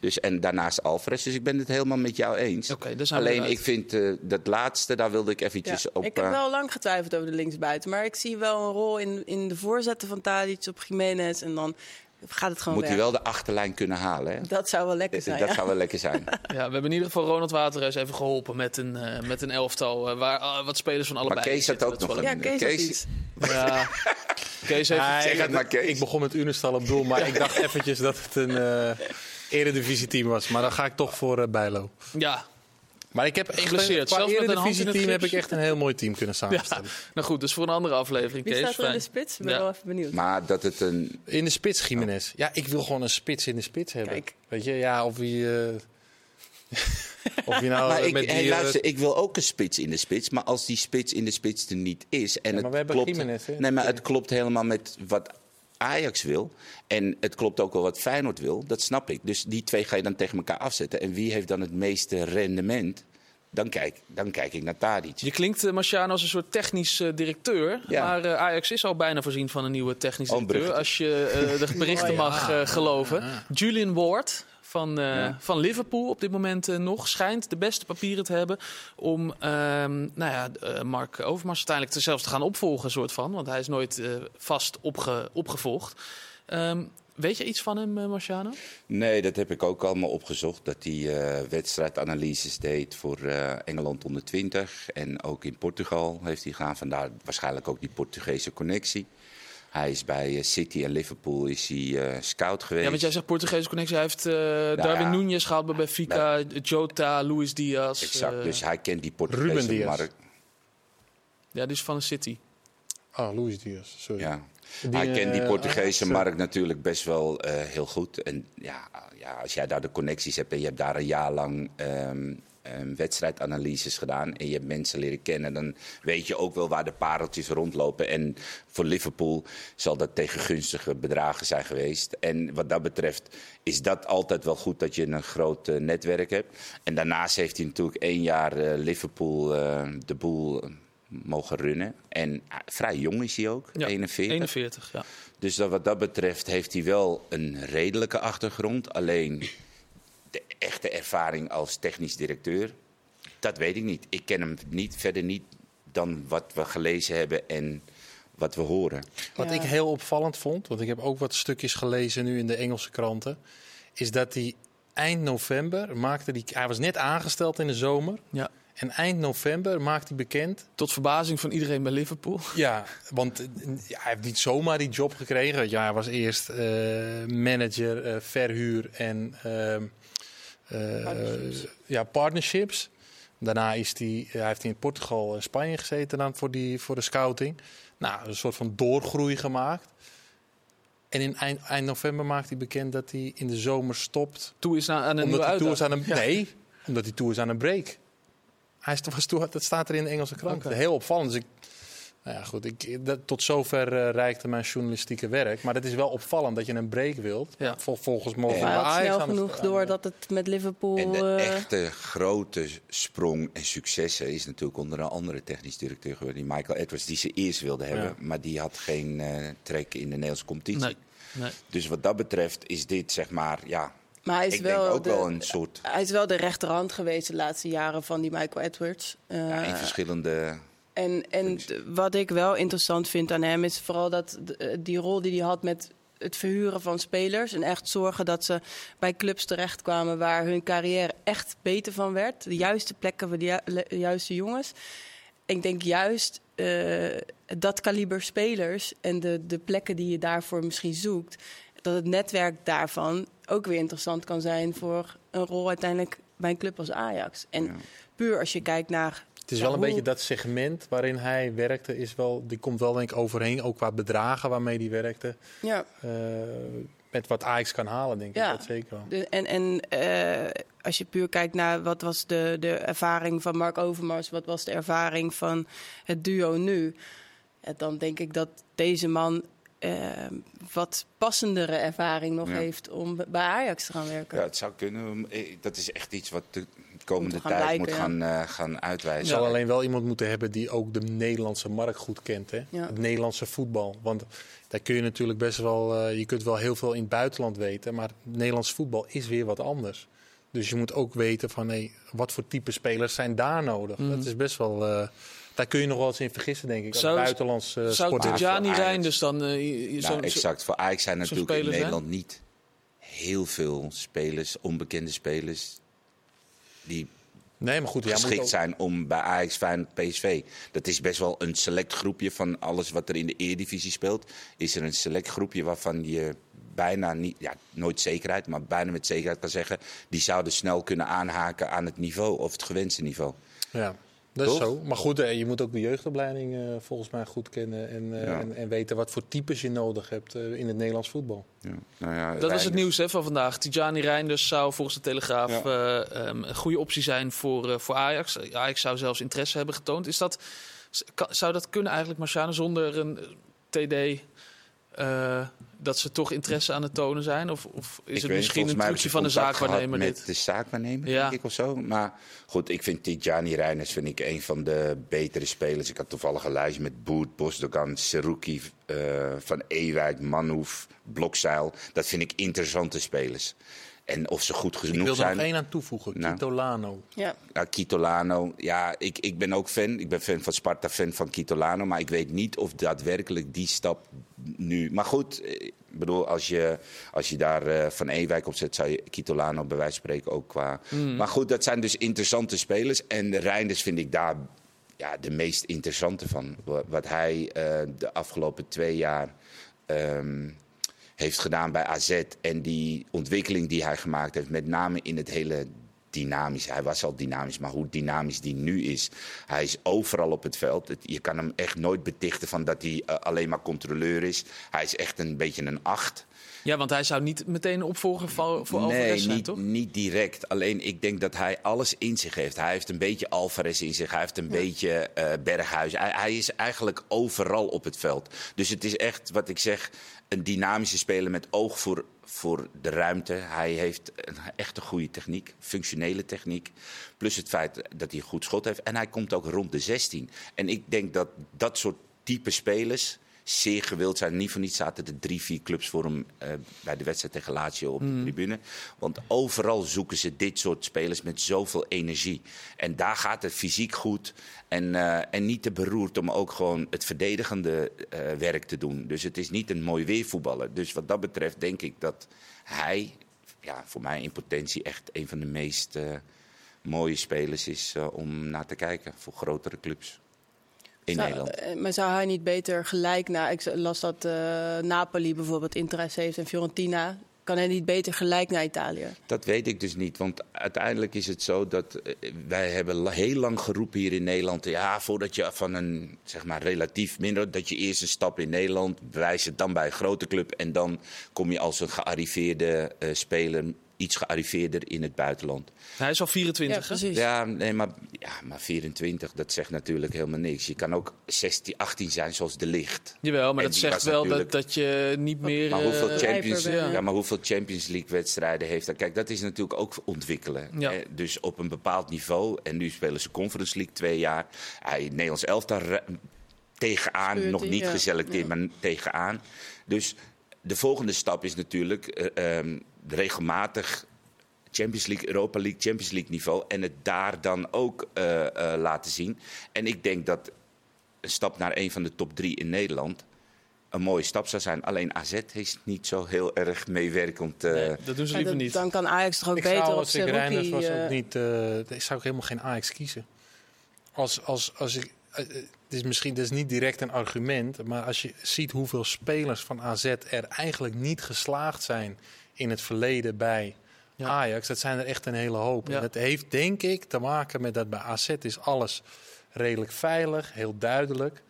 Dus, en daarnaast Alvarez. Dus ik ben het helemaal met jou eens. Okay, Alleen ik vind uh, dat laatste, daar wilde ik eventjes ja, op... Ik heb uh, wel lang getwijfeld over de linksbuiten. Maar ik zie wel een rol in, in de voorzetten van Tadic op Giménez. En dan gaat het gewoon Moet hij wel de achterlijn kunnen halen. Hè? Dat zou wel lekker zijn. Dat ja. zou wel lekker zijn. Ja, we hebben in ieder geval Ronald Waterreus even geholpen met een, uh, met een elftal. Uh, waar uh, wat spelers van allebei Maar Kees had ook nog een... Ja, Kees, Kees... iets. Ja. Kees heeft... Ah, zeg het maar, Kees. Ik begon met Unistal op doel, maar ik dacht eventjes dat het een... Uh, Eredivisie-team was, maar dan ga ik toch voor uh, Bijlo. Ja. Maar ik heb echt een, qua Eredivisie-team heb ik echt een heel mooi team kunnen samenstellen. Ja. Nou goed, dus voor een andere aflevering. Wie Kees, staat er fijn. in de spits? Ik ben ja. wel even benieuwd. Maar dat het een... In de spits, Giménez. Ja, ik wil gewoon een spits in de spits hebben. Kijk. Weet je, ja, of wie... Uh... of je nou maar ik, met die, hey, luister, ik wil ook een spits in de spits. Maar als die spits in de spits er niet is... En ja, maar het we hebben klopt, Giménez, hè? Nee, maar het klopt helemaal met wat... Ajax wil, en het klopt ook wel wat Feyenoord wil, dat snap ik. Dus die twee ga je dan tegen elkaar afzetten. En wie heeft dan het meeste rendement? Dan kijk, dan kijk ik naar Tadic. Je klinkt, uh, Marciano, als een soort technisch uh, directeur. Ja. Maar uh, Ajax is al bijna voorzien van een nieuwe technisch directeur. Als je uh, de berichten mag uh, geloven. Julian Ward... Van, uh, ja. van Liverpool op dit moment uh, nog. Schijnt de beste papieren te hebben om uh, nou ja, uh, Mark Overmars uiteindelijk te zelfs te gaan opvolgen. Soort van, want hij is nooit uh, vast opge- opgevolgd. Um, weet je iets van hem, uh, Marciano? Nee, dat heb ik ook allemaal opgezocht. Dat hij uh, wedstrijdanalyses deed voor uh, Engeland onder twintig. En ook in Portugal heeft hij gedaan. Vandaar waarschijnlijk ook die Portugese connectie. Hij is bij City en Liverpool is hij, uh, scout geweest. Ja, want jij zegt Portugese connectie. Hij heeft uh, nou Darwin ja, Núñez gehaald bij Benfica, ja. Jota, Luis Diaz. Exact, uh, dus hij kent die Portugese markt. Ja, die is van de City. Ah, Luis Diaz, sorry. Ja. Die, hij uh, kent die Portugese uh, markt natuurlijk best wel uh, heel goed. En ja, ja, als jij daar de connecties hebt en je hebt daar een jaar lang... Um, Um, wedstrijdanalyses gedaan en je hebt mensen leren kennen, dan weet je ook wel waar de pareltjes rondlopen. En voor Liverpool zal dat tegen gunstige bedragen zijn geweest. En wat dat betreft is dat altijd wel goed dat je een groot uh, netwerk hebt. En daarnaast heeft hij natuurlijk één jaar uh, Liverpool uh, de boel uh, mogen runnen. En uh, vrij jong is hij ook, ja, eenenveertig ja. Dus dat, wat dat betreft heeft hij wel een redelijke achtergrond, alleen... De echte ervaring als technisch directeur, dat weet ik niet. Ik ken hem niet, verder niet dan wat we gelezen hebben en wat we horen. Wat ja. ik heel opvallend vond, want ik heb ook wat stukjes gelezen nu in de Engelse kranten... is dat hij eind november maakte... Die, hij was net aangesteld in de zomer... Ja. En eind november maakt hij bekend... Tot verbazing van iedereen bij Liverpool. Ja, want ja, hij heeft niet zomaar die job gekregen. Ja, hij was eerst uh, manager, uh, verhuur en uh, uh, partnerships. Ja, partnerships. Daarna is die, hij heeft hij in Portugal en Spanje gezeten dan voor, die, voor de scouting. Nou, een soort van doorgroei gemaakt. En in eind, eind november maakt hij bekend dat hij in de zomer stopt. Toe is aan een nieuwe uitdaging. Ja. Nee, omdat hij toe is aan een break. Hij is toe, dat staat er in de Engelse krant. Okay. Heel opvallend. Dus ik, nou ja, goed, ik, dat, tot zover uh, reikte mijn journalistieke werk. Maar het is wel opvallend dat je een break wilt. Ja. Vol, volgens mogen we Ajax snel aan genoeg het, door dat het met Liverpool... En de uh... echte grote sprong en successen is natuurlijk onder een andere technisch directeur geworden. Die Michael Edwards, die ze eerst wilde hebben. Ja. Maar die had geen uh, trek in de Nederlandse competitie. Nee. Nee. Dus wat dat betreft is dit zeg maar... Ja, Maar hij is, ik wel denk ook de, wel een soort... hij is wel de rechterhand geweest de laatste jaren van die Michael Edwards. Uh, ja, in verschillende... En, en wat ik wel interessant vind aan hem is vooral dat die rol die hij had met het verhuren van spelers. En echt zorgen dat ze bij clubs terechtkwamen waar hun carrière echt beter van werd. De juiste plekken voor de, ju- de juiste jongens. Ik denk juist uh, dat kaliber spelers en de, de plekken die je daarvoor misschien zoekt... dat het netwerk daarvan ook weer interessant kan zijn voor een rol uiteindelijk bij een club als Ajax. En ja. puur als je kijkt naar Het is ja, wel een hoe... beetje dat segment waarin hij werkte, is wel, die komt wel denk ik overheen, ook qua bedragen waarmee hij werkte. Ja. Uh, met wat Ajax kan halen, denk ja. ik dat zeker wel. De, en en uh, als je puur kijkt naar wat was de, de ervaring van Mark Overmars, wat was de ervaring van het duo nu, dan denk ik dat deze man uh, wat passendere ervaring nog ja. heeft om bij Ajax te gaan werken. Ja, het zou kunnen. Dat is echt iets wat de komende tijd lijken, moet ja. gaan, uh, gaan uitwijzen. Je zal alleen wel iemand moeten hebben die ook de Nederlandse markt goed kent. Hè? Ja. Het Nederlandse voetbal. Want daar kun je natuurlijk best wel... Uh, je kunt wel heel veel in het buitenland weten, maar Nederlands voetbal is weer wat anders. Dus je moet ook weten van, hey, wat voor type spelers zijn daar nodig? Mm. Dat is best wel... Uh, daar kun je nog wel eens in vergissen, denk ik. Zou, buitenlands uh, zou Tijani Reijnders dan... Uh, nou, exact. Voor Ajax zijn natuurlijk in Nederland hè? niet heel veel spelers, onbekende spelers... die nee, maar goed, ja, geschikt moet ook... zijn om bij Ajax, Feyenoord, P S V. Dat is best wel een select groepje van alles wat er in de Eredivisie speelt. Is er een select groepje waarvan je bijna niet, ja, nooit zekerheid, maar bijna met zekerheid kan zeggen... die zouden snel kunnen aanhaken aan het niveau of het gewenste niveau. Ja. Dat is zo. Maar goed, je moet ook de jeugdopleiding uh, volgens mij goed kennen. En, uh, ja. en, en weten wat voor types je nodig hebt uh, in het Nederlands voetbal. Ja. Nou ja, dat Reijnders. is het nieuws hè, van vandaag. Tijani Reijnders zou volgens de Telegraaf ja. uh, um, een goede optie zijn voor, uh, voor Ajax. Ajax zou zelfs interesse hebben getoond. Is dat, kan, zou dat kunnen eigenlijk, Marciano, zonder een uh, T D... Uh, dat ze toch interesse aan het tonen zijn? Of, of is ik het misschien niet, een trucje van de zaakwaarnemer? Met de zaakwaarnemer, ja. denk ik, of zo. Maar goed, ik vind Tijani Reijnders vind ik een van de betere spelers. Ik had toevallig een lijstje met Boet, Bosdogan, Seruki, uh, Van Ewijk, Manhoef, Blokzeil. Dat vind ik interessante spelers. En of ze goed genoeg zijn... Ik wil er nog één aan toevoegen. Nou. Kitolano. Ja. Ja, Kitolano. Ja, ik, ik ben ook fan. Ik ben fan van Sparta, fan van Kitolano. Maar ik weet niet of daadwerkelijk die stap nu... Maar goed, ik bedoel, als je, als je daar uh, Van Ewijk op zet... zou je Kitolano bij wijze van spreken ook qua... Mm. Maar goed, dat zijn dus interessante spelers. En Reijnders vind ik daar ja, de meest interessante van. Wat hij uh, de afgelopen twee jaar... Um, heeft gedaan bij A Z en die ontwikkeling die hij gemaakt heeft... met name in het hele dynamische. Hij was al dynamisch, maar hoe dynamisch die nu is. Hij is overal op het veld. Het, je kan hem echt nooit betichten van dat hij uh, alleen maar controleur is. Hij is echt een beetje een acht. Ja, want hij zou niet meteen een opvolger voor, voor nee, Alvarez zijn, niet, toch? Nee, niet direct. Alleen ik denk dat hij alles in zich heeft. Hij heeft een beetje Alvarez in zich. Hij heeft een ja. beetje uh, Berghuis. Hij, hij is eigenlijk overal op het veld. Dus het is echt, wat ik zeg... Een dynamische speler met oog voor, voor de ruimte. Hij heeft een echt een goede techniek, functionele techniek. Plus het feit dat hij een goed schot heeft. En hij komt ook rond de zestien. En ik denk dat dat soort type spelers zeer gewild zijn. Niet voor niets zaten er drie, vier clubs voor hem uh, bij de wedstrijd tegen Lazio op mm. de tribune. Want overal zoeken ze dit soort spelers met zoveel energie. En daar gaat het fysiek goed en, uh, en niet te beroerd om ook gewoon het verdedigende uh, werk te doen. Dus het is niet een mooi weervoetballer. Dus wat dat betreft denk ik dat hij, ja, voor mij in potentie echt een van de meest uh, mooie spelers is uh, om naar te kijken voor grotere clubs. In zou, Nederland. Maar zou hij niet beter gelijk naar... Ik las dat uh, Napoli bijvoorbeeld interesse heeft en Fiorentina. Kan hij niet beter gelijk naar Italië? Dat weet ik dus niet. Want uiteindelijk is het zo dat... Uh, wij hebben heel lang geroepen hier in Nederland... ja, voordat je van een, zeg maar, relatief minder... dat je eerst een stap in Nederland... bewijs het dan bij een grote club... en dan kom je als een gearriveerde uh, speler... iets gearriveerder in het buitenland. Hij is al vierentwintig, ja, precies. Ja, nee, maar, ja, maar vierentwintig, dat zegt natuurlijk helemaal niks. Je kan ook zestien, achttien zijn, zoals De Ligt. Jawel, maar en dat zegt wel natuurlijk... dat, dat je niet meer... Maar hoeveel, uh, Champions, ben, ja. Ja, maar hoeveel Champions League-wedstrijden heeft dat? Kijk, dat is natuurlijk ook ontwikkelen. Ja. Hè? Dus op een bepaald niveau. En nu spelen ze Conference League twee jaar. Hij, Nederlands elftal ra- tegenaan, Speurt nog die, niet ja. geselecteerd, ja. maar tegenaan. Dus de volgende stap is natuurlijk... Uh, um, regelmatig Champions League, Europa League, Champions League niveau... en het daar dan ook uh, uh, laten zien. En ik denk dat een stap naar een van de top drie in Nederland... een mooie stap zou zijn. Alleen A Z is niet zo heel erg meewerkend. Uh... Nee, dat doen ze liever niet. Dan kan Ajax toch ook ik beter op zijn rookie... was ook niet, uh, ik zou ook helemaal geen Ajax kiezen. Als, als, als ik, uh, het is misschien dat is niet direct een argument... maar als je ziet hoeveel spelers van A Z er eigenlijk niet geslaagd zijn... in het verleden bij ja. Ajax, dat zijn er echt een hele hoop. Ja. En dat heeft denk ik te maken met dat bij A Z is alles redelijk veilig, heel duidelijk.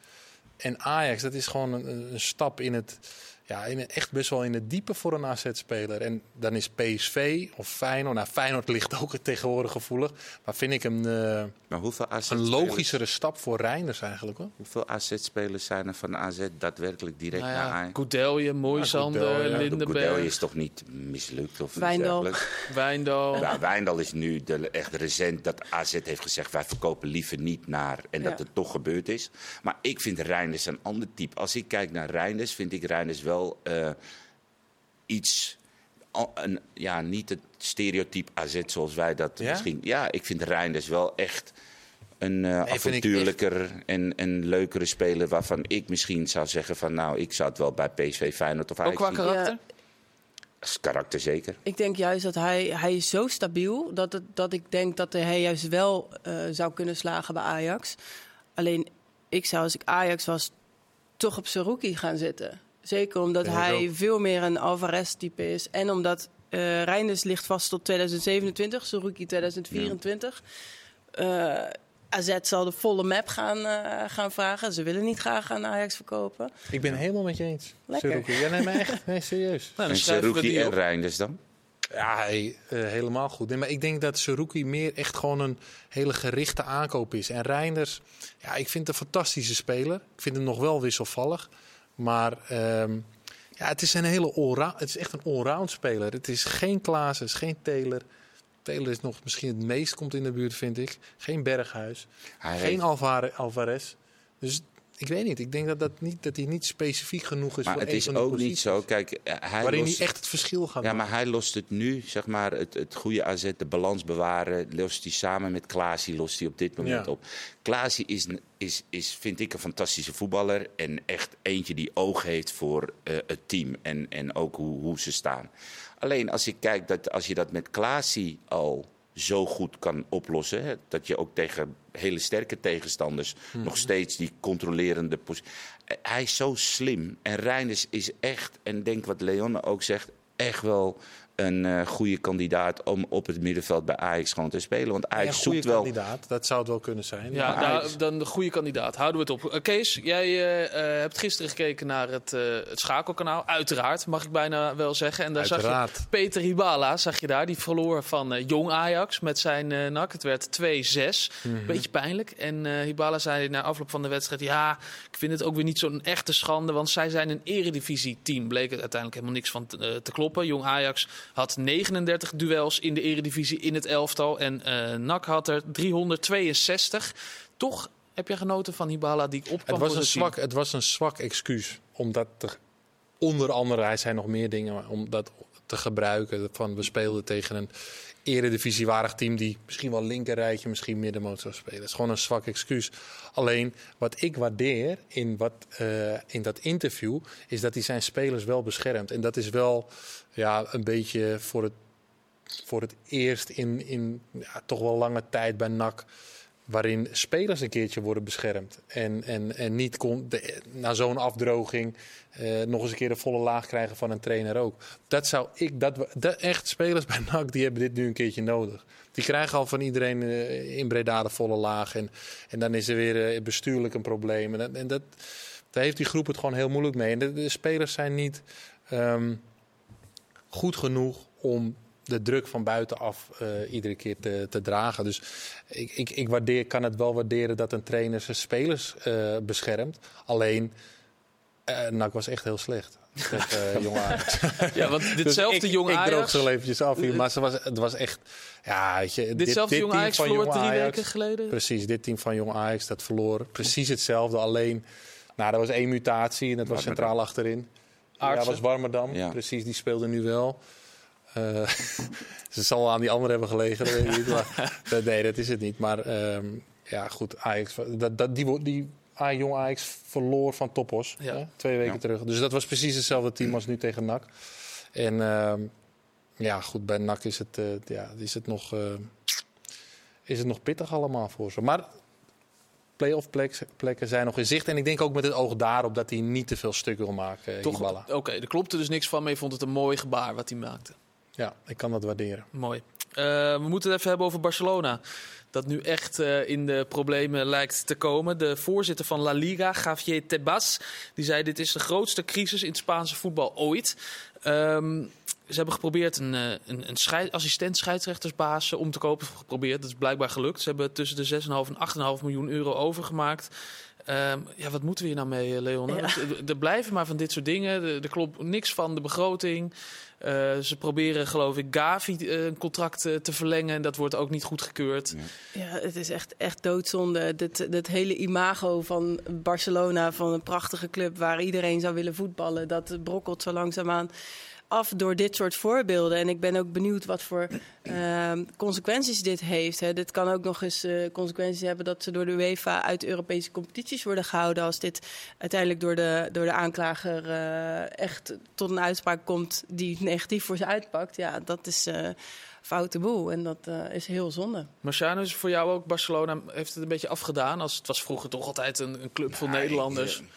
En Ajax, dat is gewoon een, een stap in het... Ja, in, echt best wel in het diepe voor een A Z-speler. En dan is P S V of Feyenoord... Nou, Feyenoord ligt ook tegenwoordig gevoelig. Maar vind ik een, uh, maar hoeveel een logischere stap voor Reijnders eigenlijk. Hoor. Hoeveel A Z-spelers zijn er van A Z daadwerkelijk direct nou ja, naar Ajax? Goudelje, Moisander, ja, Lindenberg. Goudelje is toch niet mislukt? Of Wijndal. Wijndal. Ja, Wijndal is nu de, echt recent dat A Z heeft gezegd... wij verkopen liever niet naar... en ja. dat het toch gebeurd is. Maar ik vind Reijnders een ander type. Als ik kijk naar Reijnders, vind ik Reijnders wel... Uh, iets, al, een, ja, niet het stereotype A Z zoals wij dat ja? misschien... Ja, ik vind Reijnders wel echt een uh, nee, avontuurlijker echt... en een leukere speler... waarvan ik misschien zou zeggen van... nou, ik zou het wel bij P S V, Feyenoord of Ajax... Ook qua karakter? Ja, karakter zeker. Ik denk juist dat hij, hij is zo stabiel... Dat, het, dat ik denk dat hij juist wel uh, zou kunnen slagen bij Ajax. Alleen, ik zou als ik Ajax was... toch op Seruki gaan zitten... Zeker omdat ja, hij ook. veel meer een Alvarez-type is. En omdat uh, Reijnders ligt vast tot twintig zevenentwintig, Seruki twintig vierentwintig. Ja. Uh, A Z zal de volle map gaan, uh, gaan vragen. Ze willen niet graag aan Ajax verkopen. Ik ben helemaal met je eens. Lekker. Seruki. Ja, nee, maar echt. Nee, serieus. Nou, en Seruki en Reijnders dan? Ja, hij, uh, helemaal goed. Nee, maar ik denk dat Seruki meer echt gewoon een hele gerichte aankoop is. En Reijnders, ja, ik vind een fantastische speler. Ik vind hem nog wel wisselvallig. Maar um, ja, het is een hele allround, het is echt een allround speler. Het is geen Klaas, het is geen Taylor. Taylor is nog misschien het meest komt in de buurt, vind ik. Geen Berghuis, hij geen heeft... Alvarez, Alvarez. Dus ik weet niet. Ik denk dat, dat, niet, dat hij niet specifiek genoeg is maar voor een van de posities. Maar het is ook niet zo. Kijk, hij waarin lost... hij echt het verschil gaat ja, doen. Maar hij lost het nu, zeg maar, het, het goede A Z, de balans bewaren... lost hij samen met Klaasie, lost hij op dit moment ja. op. Klaasie is, is, is, vind ik, een fantastische voetballer... en echt eentje die oog heeft voor uh, het team en, en ook hoe, hoe ze staan. Alleen als ik kijk, dat, als je dat met Klaasie al... zo goed kan oplossen, hè? Dat je ook tegen hele sterke tegenstanders... Mm-hmm. nog steeds die controlerende positie... Hij is zo slim. En Reijnders is echt, en denk wat Leonne ook zegt... echt wel een uh, goede kandidaat om op het middenveld bij Ajax gewoon te spelen. Want Ajax ja, zoekt wel... Een goede kandidaat, dat zou het wel kunnen zijn. Ja, nou, Ajax... dan de goede kandidaat. Houden we het op. Uh, Kees, jij uh, hebt gisteren gekeken naar het, uh, het schakelkanaal. Uiteraard, mag ik bijna wel zeggen. En daar Uiteraard. zag je Peter Hibala, zag je daar. Die verloor van uh, jong Ajax met zijn uh, N A C. Het werd twee zes. Mm-hmm. Beetje pijnlijk. En uh, Hibala zei na afloop van de wedstrijd... ja, ik vind het ook weer niet zo'n echte schande... want zij zijn een eredivisie-team. Bleek het uiteindelijk helemaal niks van uh, te kloppen. Jong Ajax... had negenendertig duels in de eredivisie in het elftal. En uh, N A C had er driehonderdtweeënzestig. Toch heb je genoten van Hibala die opkwam voor de team. Het was een zwak excuus. Omdat er, onder andere, hij zei nog meer dingen, maar om dat te gebruiken. Van, we speelden tegen een eredivisiewaardig team die misschien wel linkerrijtje, misschien middenmoot zou spelen. Het is gewoon een zwak excuus. Alleen, wat ik waardeer in, wat, uh, in dat interview, is dat hij zijn spelers wel beschermt. En dat is wel... Ja, een beetje voor het, voor het eerst in, in ja, toch wel lange tijd bij N A C... waarin spelers een keertje worden beschermd. En, en, en niet kon, de, na zo'n afdroging eh, nog eens een keer de volle laag krijgen van een trainer ook. Dat zou ik... Dat, dat, echt, spelers bij N A C die hebben dit nu een keertje nodig. Die krijgen al van iedereen eh, in Breda de volle laag. En, en dan is er weer eh, bestuurlijk een probleem. En, dat, en dat, daar heeft die groep het gewoon heel moeilijk mee. En de, de spelers zijn niet... Um, goed genoeg om de druk van buitenaf uh, iedere keer te, te dragen. Dus ik, ik, ik waardeer, kan het wel waarderen dat een trainer zijn spelers uh, beschermt. Alleen, uh, N A C was echt heel slecht. Met, uh, jong Ajax. Ja, want ditzelfde dus ik, jong Ajax... Ik droog zo eventjes af hier, maar ze was, het was echt... Ja, weet je, ditzelfde dit, dit jong Ajax verloor jong Ajax, drie weken geleden. Precies, dit team van jong Ajax dat verloor precies hetzelfde. Alleen, nou, er was één mutatie en dat was centraal achterin. Ja, dat was Warmerdam. Ja. Precies, die speelde nu wel. Uh, ze zal wel aan die andere hebben gelegen. Dat weet ik niet, maar, nee, dat is het niet. Maar um, ja, goed, Ajax, dat, dat, die, die ah, jong Ajax verloor van Topos. Ja. Hè, twee weken ja. terug. Dus dat was precies hetzelfde team als nu tegen N A C. En um, ja, goed, bij N A C is het, uh, ja, is het, nog, uh, is het nog pittig allemaal voor ze. Maar... Playoff plekken zijn nog in zicht. En ik denk ook met het oog daarop dat hij niet te veel stuk wil maken. Toch, Hibala. Oké, okay, er klopte dus niks van mee. Vond het een mooi gebaar wat hij maakte. Ja, ik kan dat waarderen. Mooi. Uh, we moeten het even hebben over Barcelona. dat nu echt uh, in de problemen lijkt te komen. De voorzitter van La Liga, Javier Tebas, die zei dit is de grootste crisis in het Spaanse voetbal ooit. Um, ze hebben geprobeerd een, een, een scheid, assistent scheidsrechtersbaas om te kopen. Geprobeerd. Dat is blijkbaar gelukt. Ze hebben tussen de zes komma vijf en acht komma vijf miljoen euro overgemaakt. Um, ja, wat moeten we hier nou mee, Leonne? Ja. Er blijven maar van dit soort dingen. Er, er klopt niks van de begroting. Uh, ze proberen, geloof ik, Gavi uh, een contract uh, te verlengen. En dat wordt ook niet goedgekeurd. Ja, ja, het is echt, echt doodzonde. Dat, dat hele imago van Barcelona, van een prachtige club waar iedereen zou willen voetballen, dat brokkelt zo langzaamaan af door dit soort voorbeelden. En ik ben ook benieuwd wat voor uh, consequenties dit heeft. Hè. Dit kan ook nog eens uh, consequenties hebben dat ze door de UEFA uit Europese competities worden gehouden, als dit uiteindelijk door de, door de aanklager uh, echt tot een uitspraak komt die negatief voor ze uitpakt. Ja, dat is uh, foute boel. En dat uh, is heel zonde. Marciano, is voor jou ook, Barcelona heeft het een beetje afgedaan? Als het was vroeger toch altijd een, een club nou, voor Nederlanders. Ik, uh...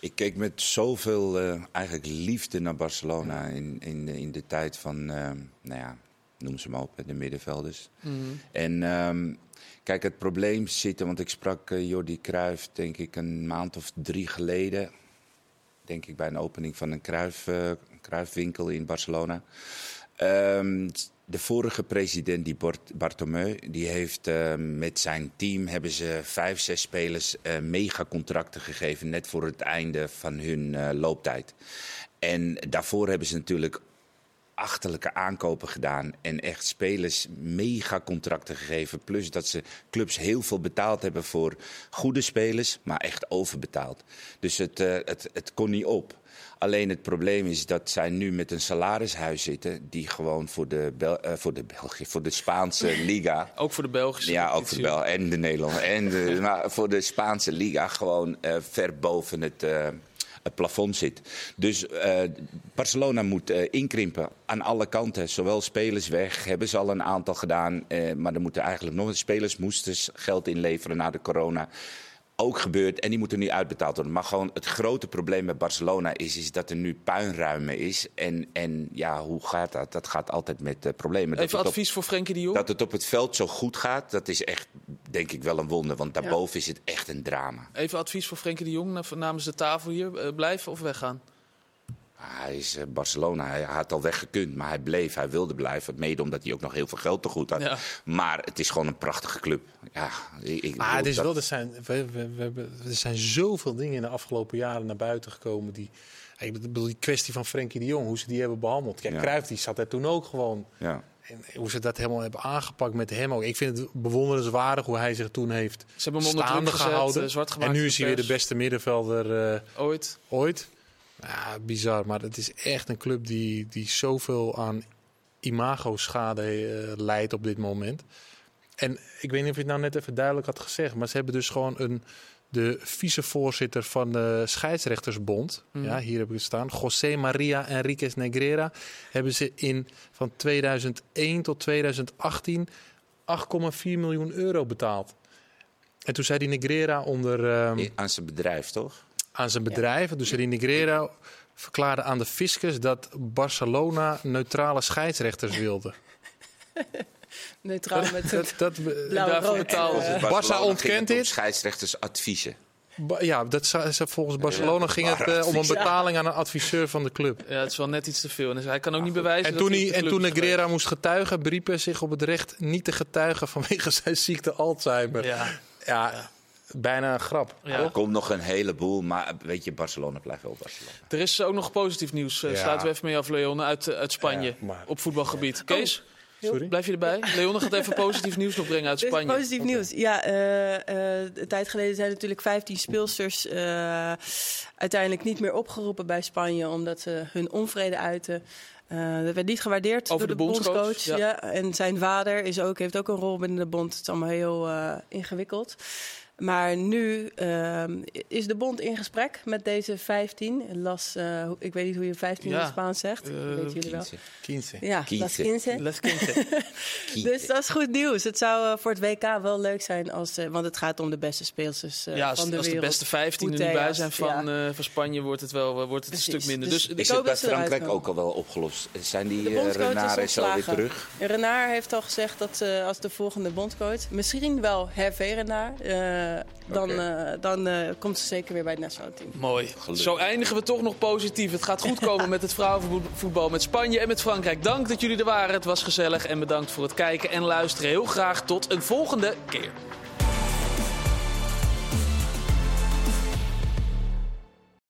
Ik keek met zoveel uh, eigenlijk liefde naar Barcelona in, in, in de tijd van, uh, nou ja, noem ze maar op, de middenvelders. Mm-hmm. En um, kijk, het probleem zit, want ik sprak uh, Jordi Cruijff denk ik een maand of drie geleden. Denk ik bij een opening van een Cruijff, uh, Cruijffwinkel in Barcelona. Um, de vorige president, die Bart- Bartomeu, die heeft uh, met zijn team hebben ze vijf, zes spelers uh, megacontracten gegeven, net voor het einde van hun uh, looptijd. En daarvoor hebben ze natuurlijk achterlijke aankopen gedaan en echt spelers megacontracten gegeven. Plus dat ze clubs heel veel betaald hebben voor goede spelers, maar echt overbetaald. Dus het, uh, het, het kon niet op. Alleen het probleem is dat zij nu met een salarishuis zitten die gewoon voor de, Bel- uh, voor de, België, voor de Spaanse Liga... Ook voor de Belgische Liga. Ja, ook voor de Bel- en de Nederlandse. En de, maar voor de Spaanse Liga gewoon uh, ver boven het, uh, het plafond zit. Dus uh, Barcelona moet uh, inkrimpen aan alle kanten. Zowel spelers weg, hebben ze al een aantal gedaan. Uh, maar er moeten eigenlijk nog eens spelers moesten geld inleveren na de corona. Ook gebeurt en die moeten nu uitbetaald worden. Maar gewoon het grote probleem met Barcelona is, is dat er nu puinruimen is. En, en ja, hoe gaat dat? Dat gaat altijd met uh, problemen. Even dat advies op, voor Frenkie de Jong? Dat het op het veld zo goed gaat, dat is echt, denk ik, wel een wonder. Want daarboven ja. is het echt een drama. Even advies voor Frenkie de Jong namens de tafel hier. Uh, blijven of weggaan? Hij is uh, Barcelona. Hij had al weggekund, maar hij bleef. Hij wilde blijven. Mede omdat hij ook nog heel veel geld te goed had. Ja. Maar het is gewoon een prachtige club. Ja, ik, ik ah, het is dat... wel, er, zijn, we, we, we, er zijn zoveel dingen in de afgelopen jaren naar buiten gekomen. Die, ik bedoel, die kwestie van Frenkie de Jong, hoe ze die hebben behandeld. Kijk, ja. Cruijff die zat daar toen ook gewoon. Ja. En hoe ze dat helemaal hebben aangepakt met hem ook. Ik vind het bewonderenswaardig hoe hij zich toen heeft ze hebben staande gezet, gehouden. Zwart gemaakt, en nu is hij weer de beste middenvelder uh, ooit. ooit. Ja, bizar, maar het is echt een club die, die zoveel aan imago-schade uh, leidt op dit moment. En ik weet niet of je het nou net even duidelijk had gezegd, maar ze hebben dus gewoon een, de vicevoorzitter van de Scheidsrechtersbond, mm. ja, hier heb ik het staan, José María Enríquez Negrera, hebben ze in van tweeduizend één tot tweeduizend achttien acht komma vier miljoen euro betaald. En toen zei die Negrera onder... Um, aan zijn bedrijf, toch? Aan zijn bedrijven. Ja. Dus die Negrera verklaarde aan de fiscus dat Barcelona neutrale scheidsrechters wilde. Neutraal met dat, dat, dat, uh, Barça ontkent dit. Scheidsrechters adviezen. Ba- ja, dat za- za- volgens Barcelona ja, ging het uh, om een betaling aan een adviseur van de club. Ja, het is wel net iets te veel. En dus hij kan ook ah, niet bewijzen. En dat toen, hij, en toen Negrera moest getuigen, beriep hij zich op het recht niet te getuigen vanwege zijn ziekte Alzheimer. Ja. ja. ja. Bijna een grap. Ja. Er komt nog een heleboel, maar weet je, Barcelona blijft wel Barcelona. Er is ook nog positief nieuws. Ja. Sluiten we even mee af, Leon, uit, uit Spanje, ja, maar... op voetbalgebied. Ja. Kees, oh, sorry. Blijf je erbij? Leon gaat even positief nieuws nog brengen uit Spanje. Positief okay. nieuws, ja. Uh, uh, een tijd geleden zijn natuurlijk vijftien speelsters uh, uiteindelijk niet meer opgeroepen bij Spanje, omdat ze hun onvrede uiten. Uh, dat werd niet gewaardeerd over door de, de bondscoach. bondscoach ja. Ja. En zijn vader is ook, heeft ook een rol binnen de bond. Het is allemaal heel uh, ingewikkeld. Maar nu uh, is de bond in gesprek met deze vijftien. Las, uh, ik weet niet hoe je vijftien ja. in Spaans zegt. Uh, weten jullie wel? quinze. Ja, las quinze. Dus dat is goed nieuws. Het zou uh, voor het W K wel leuk zijn, als, uh, want het gaat om de beste speelsters uh, ja, als, van de als wereld. Als de beste vijftien er nu bij zijn van, ja. uh, van Spanje, wordt het wel uh, wordt het een stuk minder. Dus, dus is het bij Frankrijk ook al wel opgelost? Zijn die uh, Renard is alweer terug? Renard heeft al gezegd dat uh, als de volgende bondscoach, misschien wel Hervé Renard... Uh, dan, okay. uh, dan uh, komt ze zeker weer bij het nationale team. Mooi. Gelukkig. Zo eindigen we toch nog positief. Het gaat goed komen met het vrouwenvoetbal, met Spanje en met Frankrijk. Dank dat jullie er waren. Het was gezellig en bedankt voor het kijken en luisteren. Heel graag tot een volgende keer.